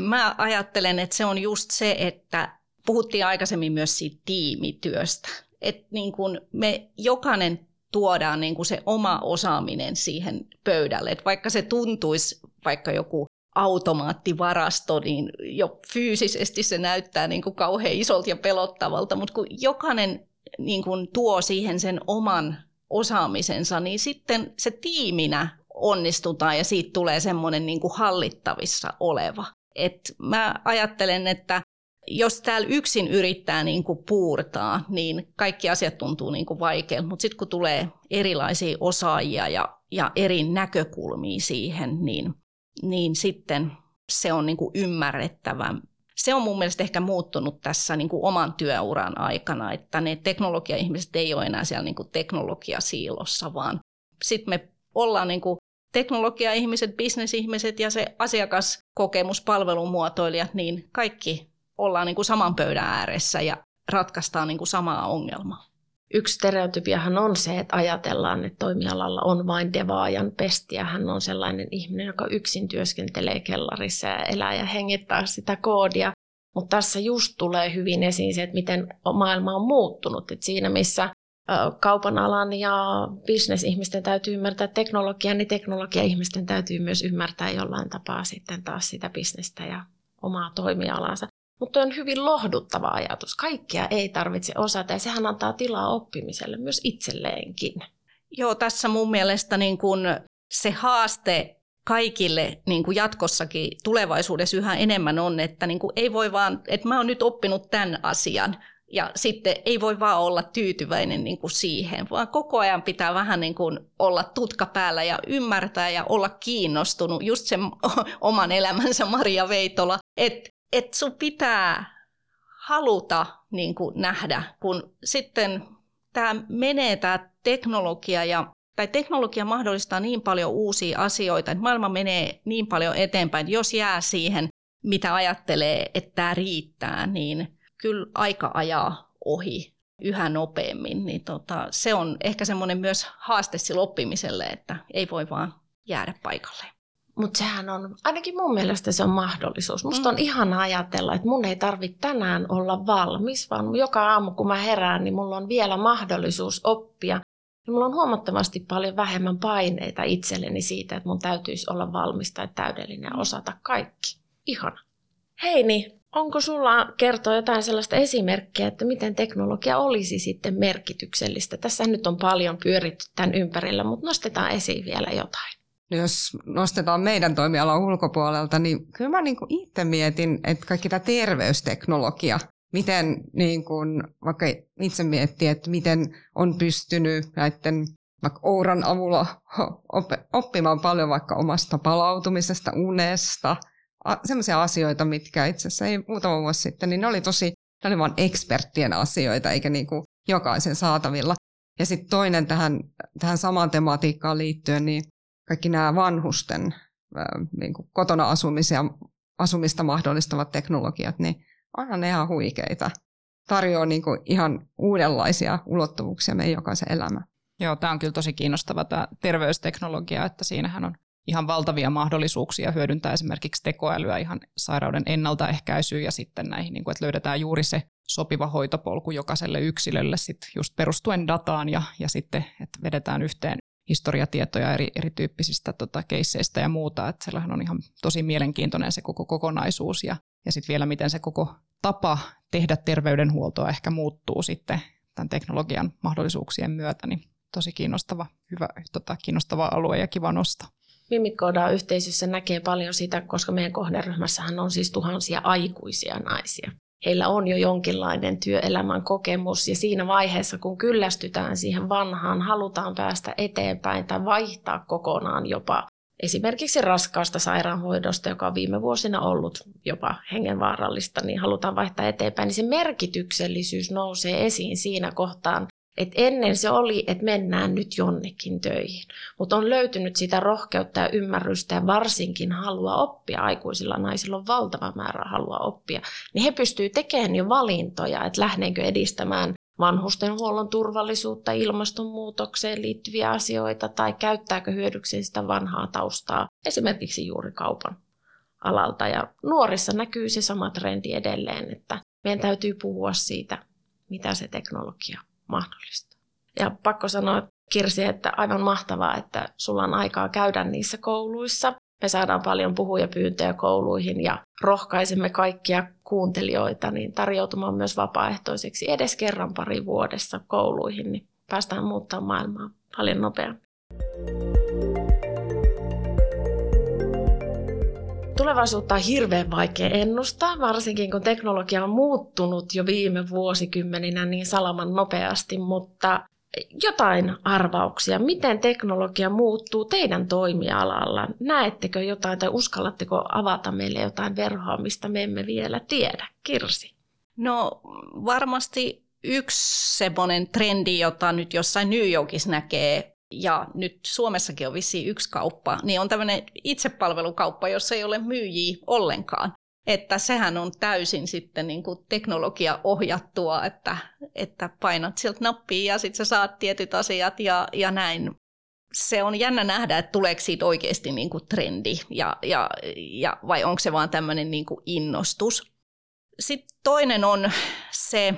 Mä ajattelen, että se on just se, että puhuttiin aikaisemmin myös siitä tiimityöstä. Että niin kun me jokainen tuodaan niin kun se oma osaaminen siihen pöydälle. Että vaikka se tuntuisi, vaikka joku automaattivarasto, niin jo fyysisesti se näyttää niin kuin kauhean isolta ja pelottavalta, mutta kun jokainen niin kuin tuo siihen sen oman osaamisensa, niin sitten se tiiminä onnistutaan ja siitä tulee semmoinen niin kuin hallittavissa oleva. Et mä ajattelen, että jos täällä yksin yrittää niin kuin puurtaa, niin kaikki asiat tuntuu niin kuin vaikealta, mutta sitten kun tulee erilaisia osaajia ja, ja eri näkökulmia siihen, niin niin sitten se on niin kuin ymmärrettävä. Se on mun mielestä ehkä muuttunut tässä niin kuin oman työuran aikana, että ne teknologia-ihmiset ei ole enää siellä niin kuin teknologiasiilossa, vaan sitten me ollaan niin kuin teknologia-ihmiset, bisnesihmiset ja se asiakaskokemus, palvelumuotoilijat, niin kaikki ollaan niin kuin saman pöydän ääressä ja ratkaistaan niin kuin samaa ongelmaa. Yksi stereotypiahan on se, että ajatellaan, että toimialalla on vain devaajan pestiä. Hän on sellainen ihminen, joka yksin työskentelee kellarissa ja elää ja hengittää sitä koodia. Mutta tässä just tulee hyvin esiin se, että miten maailma on muuttunut. Että siinä missä kaupan alan ja bisnesihmisten täytyy ymmärtää teknologiaa, niin teknologia-ihmisten täytyy myös ymmärtää jollain tapaa sitten taas sitä bisnestä ja omaa toimialansa. Mutta on hyvin lohduttava ajatus. Kaikkea ei tarvitse osata ja sehän antaa tilaa oppimiselle myös itselleenkin. Joo, tässä mun mielestä niin kun se haaste kaikille niin kun jatkossakin tulevaisuudessa yhä enemmän on, että niin kun ei voi vaan, että mä oon nyt oppinut tämän asian ja sitten ei voi vaan olla tyytyväinen niin kun siihen, vaan koko ajan pitää vähän niin kun olla tutka päällä ja ymmärtää ja olla kiinnostunut just sen oman elämänsä Maria Veitola, että Että sun pitää haluta niin kuin nähdä, kun sitten tämä menee, tämä teknologia, ja, tai teknologia mahdollistaa niin paljon uusia asioita, että maailma menee niin paljon eteenpäin, että jos jää siihen, mitä ajattelee, että tämä riittää, niin kyllä aika ajaa ohi yhä nopeammin. Niin tota, se on ehkä semmoinen myös haaste sille oppimiselle, että ei voi vaan jäädä paikalleen. Mutta sehän on, ainakin mun mielestä se on mahdollisuus. Musta on ihana ajatella, että mun ei tarvitse tänään olla valmis, vaan joka aamu kun mä herään, niin mulla on vielä mahdollisuus oppia. Ja mulla on huomattavasti paljon vähemmän paineita itselleni siitä, että mun täytyisi olla valmis tai täydellinen ja osata kaikki. Ihana. Heini, onko sulla kertoa jotain sellaista esimerkkiä, että miten teknologia olisi sitten merkityksellistä? Tässä nyt on paljon pyöritty tämän ympärillä, mutta nostetaan esiin vielä jotain. Jos nostetaan meidän toimialan ulkopuolelta, niin kyllä mä niin kuin itse mietin, että kaikki tämä terveysteknologia, miten niin kuin, vaikka itse miettii, että miten on pystynyt näiden vaikka Ouran avulla oppimaan paljon vaikka omasta palautumisesta, unesta, sellaisia asioita, mitkä itse asiassa ei muutama vuosi sitten, niin ne oli tosi, ne oli vaan eksperttien asioita, eikä niin kuin jokaisen saatavilla. Ja sitten toinen tähän, tähän samaan tematiikkaan liittyen, niin kaikki nämä vanhusten niin kuin kotona asumisia, asumista mahdollistavat teknologiat, niin onhan ne ihan huikeita. Tarjoaa niin kuin ihan uudenlaisia ulottuvuuksia meidän jokaisen elämään. Joo, tämä on kyllä tosi kiinnostava tämä terveysteknologia, että siinähän on ihan valtavia mahdollisuuksia hyödyntää esimerkiksi tekoälyä ihan sairauden ennaltaehkäisyyn ja sitten näihin, niin kuin, että löydetään juuri se sopiva hoitopolku jokaiselle yksilölle sit just perustuen dataan ja, ja sitten, että vedetään yhteen historiatietoja eri, erityyppisistä tota, keisseistä ja muuta, että sillähän on ihan tosi mielenkiintoinen se koko kokonaisuus ja, ja sitten vielä miten se koko tapa tehdä terveydenhuoltoa ehkä muuttuu sitten tämän teknologian mahdollisuuksien myötä, niin tosi kiinnostava, hyvä, tota, kiinnostava alue ja kiva nosto. Mimmit Koodaan yhteisössä näkee paljon sitä, koska meidän kohderyhmässähän on siis tuhansia aikuisia naisia. Heillä on jo jonkinlainen työelämän kokemus ja siinä vaiheessa, kun kyllästytään siihen vanhaan, halutaan päästä eteenpäin tai vaihtaa kokonaan jopa esimerkiksi raskaasta sairaanhoidosta, joka on viime vuosina ollut jopa hengenvaarallista, niin halutaan vaihtaa eteenpäin, niin se merkityksellisyys nousee esiin siinä kohtaan, että ennen se oli, että mennään nyt jonnekin töihin. Mutta on löytynyt sitä rohkeutta ja ymmärrystä ja varsinkin halua oppia. Aikuisilla naisilla on valtava määrä halua oppia. Niin he pystyvät tekemään jo valintoja, että lähdenkö edistämään vanhustenhuollon turvallisuutta, ilmastonmuutokseen liittyviä asioita tai käyttääkö hyödykseen sitä vanhaa taustaa, esimerkiksi juuri kaupan alalta. Ja nuorissa näkyy se sama trendi edelleen, että meidän täytyy puhua siitä, mitä se teknologia mahdollista. Ja pakko sanoa, Kirsi, että aivan mahtavaa, että sulla on aikaa käydä niissä kouluissa. Me saadaan paljon puhujapyyntöjä kouluihin ja rohkaisemme kaikkia kuuntelijoita niin tarjoutumaan myös vapaaehtoiseksi edes kerran pari vuodessa kouluihin, niin päästään muuttamaan maailmaa paljon nopeammin. Tulevaisuutta on hirveän vaikea ennustaa, varsinkin kun teknologia on muuttunut jo viime vuosikymmeninä niin salaman nopeasti, mutta jotain arvauksia. Miten teknologia muuttuu teidän toimialalla? Näettekö jotain tai uskallatteko avata meille jotain verhoa, mistä me emme vielä tiedä? Kirsi. No varmasti yksi semmoinen trendi, jota nyt jossain New Yorkissa näkee, ja nyt Suomessakin on vissiin yksi kauppa, niin on tämmöinen itsepalvelukauppa, jossa ei ole myyjiä ollenkaan. Että sehän on täysin sitten niin kuin teknologiaohjattua, että, että painat sieltä nappia ja sitten sä saat tietyt asiat ja, ja näin. Se on jännä nähdä, että tuleeko siitä oikeasti niin kuin trendi ja, ja, ja, vai onko se vaan tämmöinen niin kuin innostus. Sitten toinen on se,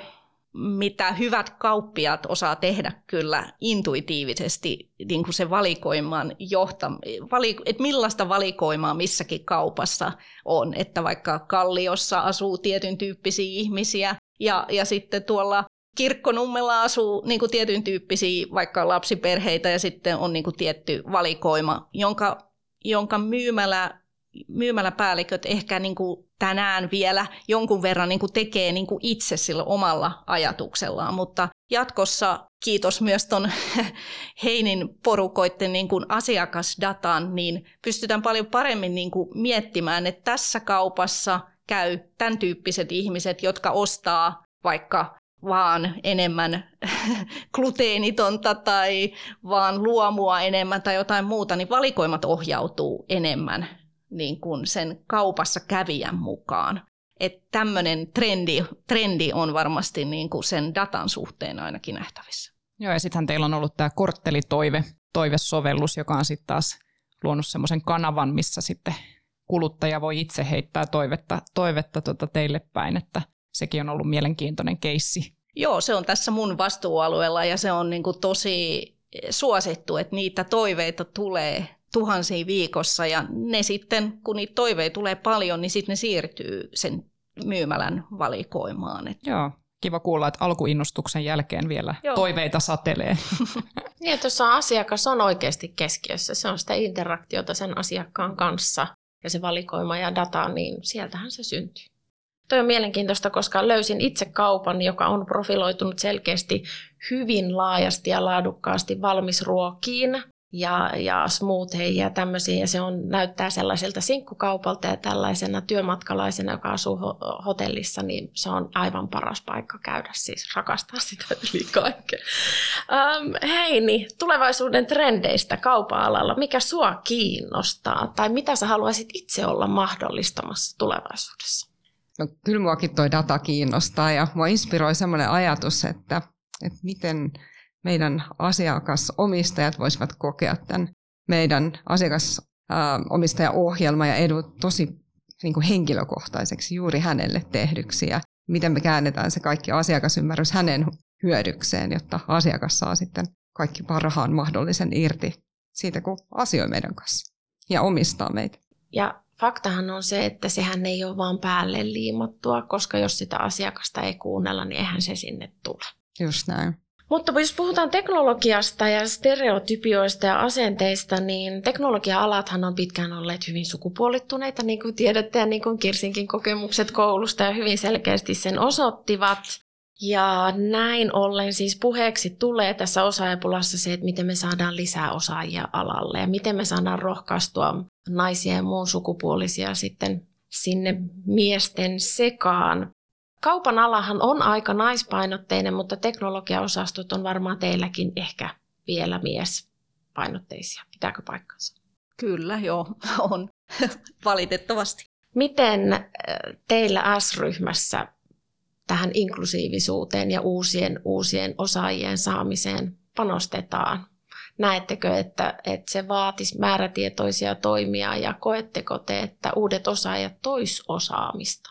mitä hyvät kauppiaat osaa tehdä kyllä intuitiivisesti, niin kuin se valikoimaan johtam, valiko, että millaista valikoimaa missäkin kaupassa on, että vaikka Kalliossa asuu tietyn tyyppisiä ihmisiä ja, ja sitten tuolla Kirkkonummella asuu niin kuin tietyn tyyppisiä vaikka lapsiperheitä ja sitten on niin kuin tietty valikoima, jonka, jonka myymälä myymäläpäälliköt ehkä niin kuin tänään vielä jonkun verran niin kuin tekee niin kuin itse sillä omalla ajatuksellaan, mutta jatkossa kiitos myös ton Heinin porukoitten niin kuin asiakasdatan, niin pystytään paljon paremmin niin kuin miettimään, että tässä kaupassa käy tämän tyyppiset ihmiset, jotka ostaa vaikka vaan enemmän gluteenitonta tai vaan luomua enemmän tai jotain muuta, niin valikoimat ohjautuu enemmän niin kuin sen kaupassa kävijän mukaan. Että tämmöinen trendi, trendi on varmasti niin kuin sen datan suhteen ainakin nähtävissä. Joo, ja sittenhän teillä on ollut tämä korttelitoive, toivesovellus, joka on sitten taas luonut semmoisen kanavan, missä sitten kuluttaja voi itse heittää toivetta, toivetta tuota teille päin, että sekin on ollut mielenkiintoinen keissi. Joo, se on tässä mun vastuualueella, ja se on niin kuin tosi suosittu, että niitä toiveita tulee tuhansia viikossa, ja ne sitten, kun niitä toiveita tulee paljon, niin sitten ne siirtyy sen myymälän valikoimaan. Joo, kiva kuulla, että alkuinnostuksen jälkeen vielä Joo. toiveita satelee. Niin, tuossa asiakas on oikeasti keskiössä. Se on sitä interaktiota sen asiakkaan kanssa, ja se valikoima ja data, niin sieltähän se syntyy. Tuo on mielenkiintoista, koska löysin itse kaupan, joka on profiloitunut selkeästi hyvin laajasti ja laadukkaasti valmisruokiin, ja, ja smoothieja ja tämmöisiä, ja se on, näyttää sellaiselta sinkkukaupalta, ja tällaisena työmatkalaisena, joka asuu ho- hotellissa, niin se on aivan paras paikka käydä, siis rakastaa sitä yli kaikkea. Ähm, Heini, tulevaisuuden trendeistä kaupan alalla, mikä sua kiinnostaa, tai mitä sä haluaisit itse olla mahdollistamassa tulevaisuudessa? No kyllä muakin toi data kiinnostaa, ja mua inspiroi semmoinen ajatus, että, että miten meidän asiakasomistajat voisivat kokea tämän meidän asiakasomistajaohjelma ja edut tosi niin kuin henkilökohtaiseksi juuri hänelle tehdyksi. Ja miten me käännetään se kaikki asiakasymmärrys hänen hyödykseen, jotta asiakas saa sitten kaikki parhaan mahdollisen irti siitä, kun asioi meidän kanssa ja omistaa meitä. Ja faktahan on se, että sehän ei ole vaan päälle liimattua, koska jos sitä asiakasta ei kuunnella, niin eihän se sinne tule. Just näin. Mutta jos puhutaan teknologiasta ja stereotypioista ja asenteista, niin teknologia-alathan on pitkään olleet hyvin sukupuolittuneita, niin kuin tiedätte, ja niin kuin Kirsinkin kokemukset koulusta ja hyvin selkeästi sen osoittivat. Ja näin ollen siis puheeksi tulee tässä osaajapulassa se, että miten me saadaan lisää osaajia alalle ja miten me saadaan rohkaistua naisia ja muun sukupuolisia sitten sinne miesten sekaan. Kaupan alahan on aika naispainotteinen, mutta teknologiaosastot on varmaan teilläkin ehkä vielä miespainotteisia. Pitääkö paikkansa? Kyllä, joo, on. Valitettavasti. Miten teillä S-ryhmässä tähän inklusiivisuuteen ja uusien, uusien osaajien saamiseen panostetaan? Näettekö, että, että se vaatisi määrätietoisia toimia ja koetteko te, että uudet osaajat tois osaamista?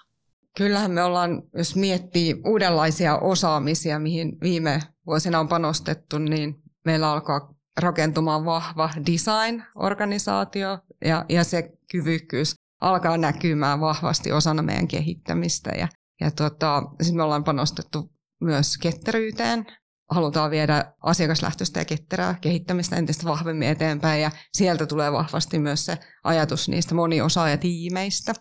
Kyllähän me ollaan, jos miettii uudenlaisia osaamisia, mihin viime vuosina on panostettu, niin meillä alkaa rakentumaan vahva design-organisaatio ja, ja se kyvykkyys alkaa näkymään vahvasti osana meidän kehittämistä. Ja, ja tota, siis me ollaan panostettu myös ketteryyteen. Halutaan viedä asiakaslähtöistä ja ketterää kehittämistä entistä vahvemmin eteenpäin ja sieltä tulee vahvasti myös se ajatus niistä moniosaajatiimeistä.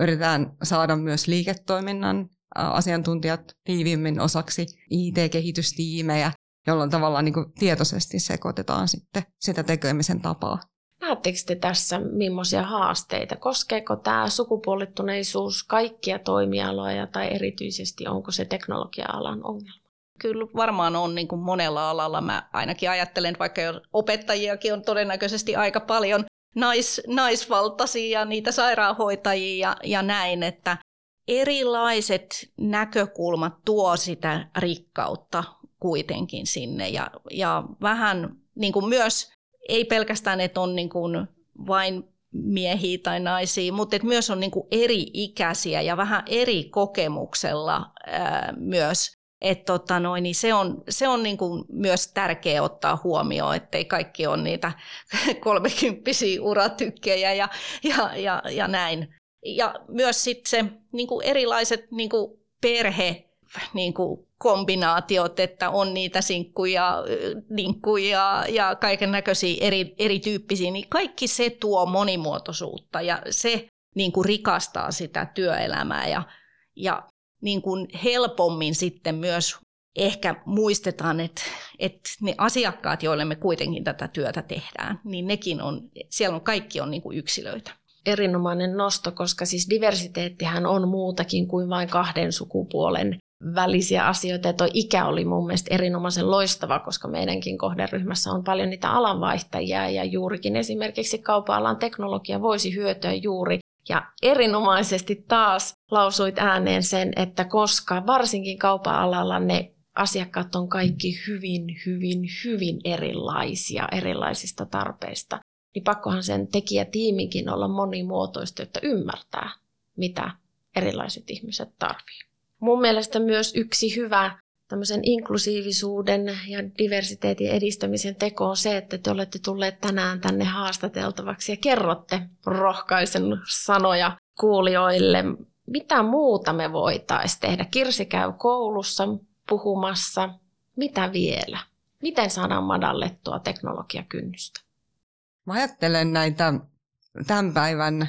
Yritetään saada myös liiketoiminnan asiantuntijat tiiviimmin osaksi I T-kehitystiimejä, jolloin tavallaan niin kuin tietoisesti sekoitetaan sitten sitä tekemisen tapaa. Näettekö te tässä millaisia haasteita? Koskeeko tämä sukupuolittuneisuus kaikkia toimialoja tai erityisesti onko se teknologia-alan ongelma? Kyllä varmaan on niin kuin monella alalla. Mä ainakin ajattelen, vaikka opettajiakin on todennäköisesti aika paljon nais, naisvaltaisia, niitä sairaanhoitajia ja, ja näin, että erilaiset näkökulmat tuo sitä rikkautta kuitenkin sinne. Ja, ja vähän niin kuin myös, ei pelkästään, että on niin kuin vain miehiä tai naisia, mutta että myös on niin kuin eri-ikäisiä ja vähän eri kokemuksella ää, myös. Et tota noin, niin se on, se on niin kuin myös tärkeää ottaa huomioon, ettei kaikki ole niitä kolmekymppisiä uratykkejä ja, ja, ja, ja näin. Ja myös sit se niin kuin erilaiset niin kuin perhe, niin kuin kombinaatiot, että on niitä sinkkuja, linkkuja ja kaiken näköisiä eri, erityyppisiä, niin kaikki se tuo monimuotoisuutta ja se niin kuin rikastaa sitä työelämää ja, ja niin kuin helpommin sitten myös ehkä muistetaan, että, että ne asiakkaat, joille me kuitenkin tätä työtä tehdään, niin nekin on, siellä on kaikki on niin kuin yksilöitä. Erinomainen nosto, koska siis diversiteettihän on muutakin kuin vain kahden sukupuolen välisiä asioita. Ja tuo ikä oli mun mielestä erinomaisen loistava, koska meidänkin kohderyhmässä on paljon niitä alanvaihtajia ja juurikin esimerkiksi kaupan-alan teknologia voisi hyötyä juuri. Ja erinomaisesti taas lausuit ääneen sen, että koska varsinkin kaupan alalla ne asiakkaat on kaikki hyvin, hyvin, hyvin erilaisia erilaisista tarpeista, niin pakkohan sen tekijätiiminkin olla monimuotoista, että ymmärtää, mitä erilaiset ihmiset tarvitsevat. Mun mielestä myös yksi hyvä tämmöisen inklusiivisuuden ja diversiteetin edistämisen teko on se, että te olette tulleet tänään tänne haastateltavaksi ja kerrotte rohkaisen sanoja kuulijoille. Mitä muuta me voitaisiin tehdä? Kirsi käy koulussa puhumassa. Mitä vielä? Miten saadaan madallettua teknologiakynnystä? Mä ajattelen näitä tämän päivän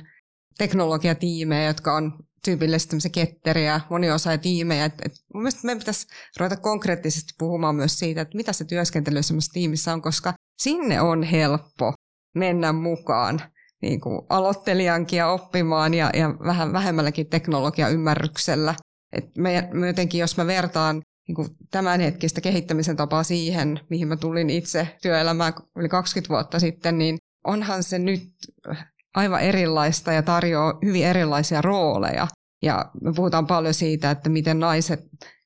teknologiatiimejä, jotka on tyypillisesti tämmöisiä ketteriä, moniosaajatiimejä. Et, et mun mielestä meidän pitäisi ruveta konkreettisesti puhumaan myös siitä, että mitä se työskentely semmoisessa tiimissä on, koska sinne on helppo mennä mukaan niin kuin aloittelijankin oppimaan ja, ja vähän vähemmälläkin teknologiaymmärryksellä. Et me, me jotenkin, jos mä vertaan niin kuin tämänhetkistä kehittämisen tapaa siihen, mihin mä tulin itse työelämään yli kaksikymmentä vuotta sitten, niin onhan se nyt aivan erilaista ja tarjoaa hyvin erilaisia rooleja. Ja me puhutaan paljon siitä, että miten naiset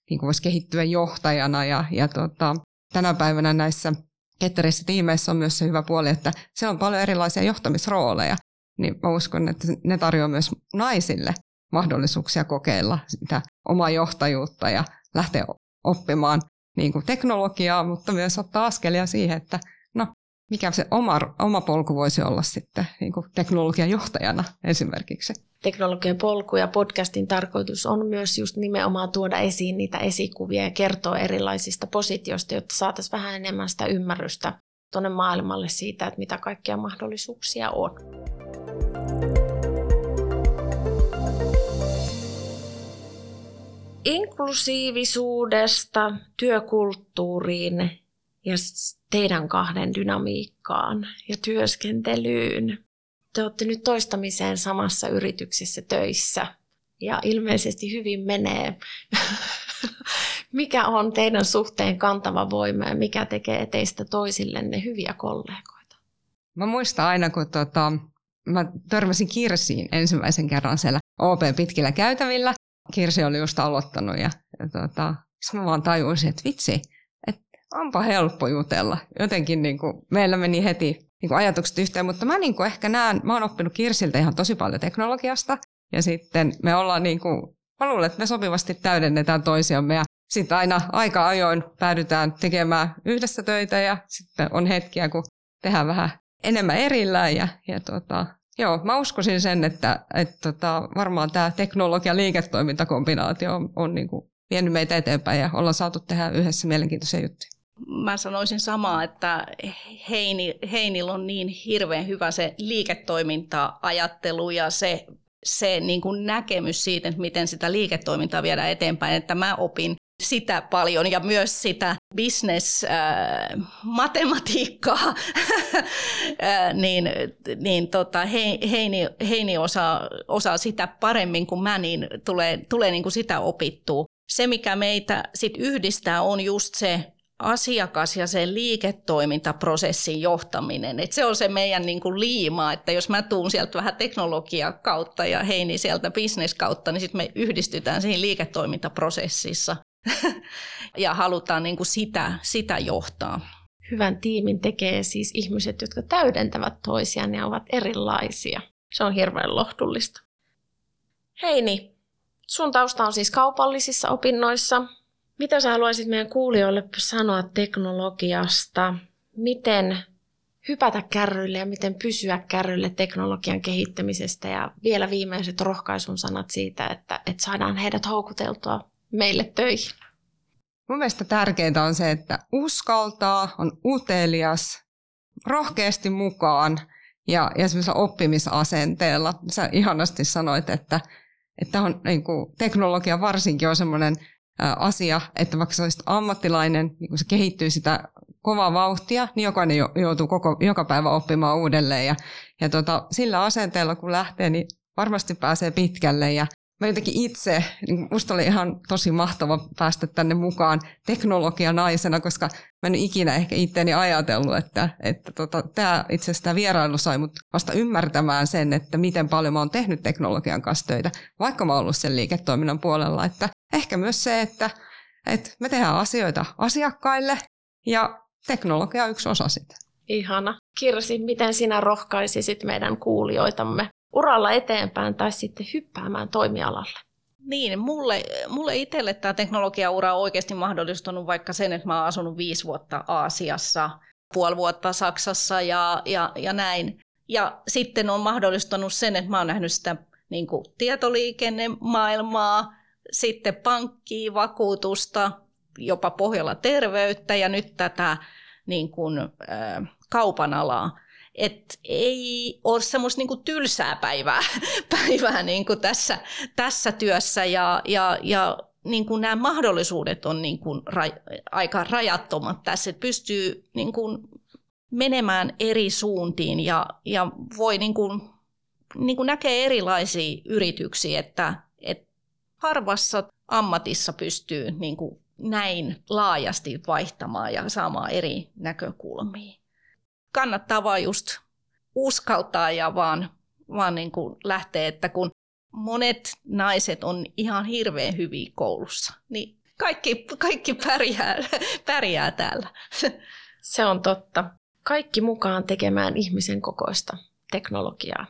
niin voisivat kehittyä johtajana. Ja, ja tota, tänä päivänä näissä ketterissä tiimeissä on myös se hyvä puoli, että siellä on paljon erilaisia johtamisrooleja. Niin mä uskon, että ne tarjoaa myös naisille mahdollisuuksia kokeilla sitä omaa johtajuutta ja lähteä oppimaan niin kuin teknologiaa, mutta myös ottaa askelia siihen, että no, mikä se oma, oma polku voisi olla sitten niin kuin teknologian johtajana esimerkiksi? Teknologian polku ja podcastin tarkoitus on myös just nimenomaan tuoda esiin niitä esikuvia ja kertoa erilaisista positioista, jotta saataisiin vähän enemmän sitä ymmärrystä tuonne maailmalle siitä, että mitä kaikkia mahdollisuuksia on. inklusiivisuudesta työkulttuuriin ja teidän kahden dynamiikkaan ja työskentelyyn. Te olette nyt toistamiseen samassa yrityksessä töissä ja ilmeisesti hyvin menee. Mikä on teidän suhteen kantava voima ja mikä tekee teistä toisillenne hyviä kollegoita? Mä muistan aina, kun tota, mä törmäsin Kirsiin ensimmäisen kerran siellä O P pitkillä käytävillä. Kirsi oli just aloittanut ja, ja tota, mä vaan tajusin, että vitsi, että onpa helppo jutella. Jotenkin niin kuin, meillä meni heti niin kuin ajatukset yhteen, mutta mä niin kuin ehkä näen, mä oon oppinut Kirsiltä ihan tosi paljon teknologiasta ja sitten me ollaan niin kuin, mä luulen, että me sopivasti täydennetään toisiamme ja sitten aina aika ajoin päädytään tekemään yhdessä töitä ja sitten on hetkiä, kun tehdään vähän enemmän erillään. Ja, ja tota, joo, mä uskoisin sen, että et tota, varmaan tämä teknologia-liiketoimintakombinaatio on, on niinku vienyt meitä eteenpäin ja ollaan saatu tehdä yhdessä mielenkiintoisia juttuja. Mä sanoisin samaa, että Heini, Heinillä on niin hirveän hyvä se liiketoiminta-ajattelu ja se, se niin kuin näkemys siitä, että miten sitä liiketoimintaa viedään eteenpäin, että mä opin sitä paljon ja myös sitä business-matematiikkaa, niin, niin tota, Heini, Heini osaa, osaa sitä paremmin kuin mä, niin tulee, tulee niin kuin sitä opittua. Se, mikä meitä sit yhdistää, on just se asiakas ja se liiketoimintaprosessin johtaminen. Et se on se meidän niin kuin liima, että jos mä tuun sieltä vähän teknologia kautta ja Heini sieltä business kautta, niin sitten me yhdistytään siihen liiketoimintaprosessissa. Ja halutaan niin kuin sitä, sitä johtaa. Hyvän tiimin tekee siis ihmiset, jotka täydentävät toisiaan ja ovat erilaisia. Se on hirveän lohdullista. Heini, sun tausta on siis kaupallisissa opinnoissa. Mitä sä haluaisit meidän kuulijoille sanoa teknologiasta? Miten hypätä kärryille ja miten pysyä kärryille teknologian kehittämisestä? Ja vielä viimeiset rohkaisun sanat siitä, että, että saadaan heidät houkuteltua meille töihin. Mun mielestä tärkeintä on se, että uskaltaa, on utelias, rohkeasti mukaan ja, ja semmoisella oppimisasenteella. Sä ihanasti sanoit, että, että on, niin kuin, teknologia varsinkin on semmoinen asia, että vaikka sä olisit ammattilainen, niin kun se kehittyy sitä kovaa vauhtia, niin jokainen joutuu koko, joka päivä oppimaan uudelleen. Ja, ja tota, sillä asenteella, kun lähtee, niin varmasti pääsee pitkälle. Ja mä jotenkin itse, niin musta oli ihan tosi mahtava päästä tänne mukaan teknologianaisena, koska mä en ikinä ehkä itteeni ajatellut, että, että tota, tämä itse asiassa tämä vierailu sai mut vasta ymmärtämään sen, että miten paljon mä oon tehnyt teknologian kanssa töitä, vaikka mä oon ollut sen liiketoiminnan puolella. Että ehkä myös se, että, että me tehdään asioita asiakkaille ja teknologia on yksi osa sitä. Ihana. Kirsi, miten sinä rohkaisisit meidän kuulijoitamme uralla eteenpäin tai sitten hyppäämään toimialalle? Niin, mulle, mulle itselle tämä teknologiaura on oikeasti mahdollistunut vaikka sen, että mä oon asunut viisi vuotta Aasiassa, puoli vuotta Saksassa ja, ja, ja näin. Ja sitten on mahdollistunut sen, että mä oon nähnyt sitä niin kuin tietoliikennemaailmaa, sitten pankkia, vakuutusta, jopa Pohjola terveyttä ja nyt tätä niin kuin, äh, kaupan alaa. Et ei ole semmoista niinku tylsää päivää, päivää niinku tässä, tässä työssä ja, ja, ja niinku nämä mahdollisuudet on niinku ra, aika rajattomat tässä, että pystyy niinku menemään eri suuntiin ja, ja voi niinku, niinku näkee erilaisia yrityksiä, että et harvassa ammatissa pystyy niinku näin laajasti vaihtamaan ja saamaan eri näkökulmia. Kannattaa vaan just uskaltaa ja vaan, vaan niin kuin lähteä, että kun monet naiset on ihan hirveän hyviä koulussa, niin kaikki, kaikki pärjää, pärjää täällä. Se on totta. Kaikki mukaan tekemään ihmisen kokoista teknologiaa.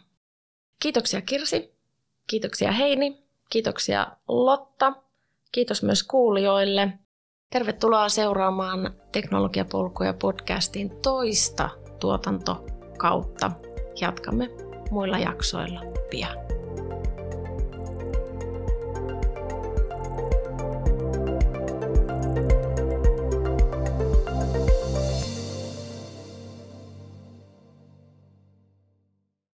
Kiitoksia Kirsi, kiitoksia Heini, kiitoksia Lotta, kiitos myös kuulijoille. Tervetuloa seuraamaan Teknologiapolkuja podcastin toista tuotantokautta. Jatkamme muilla jaksoilla pian.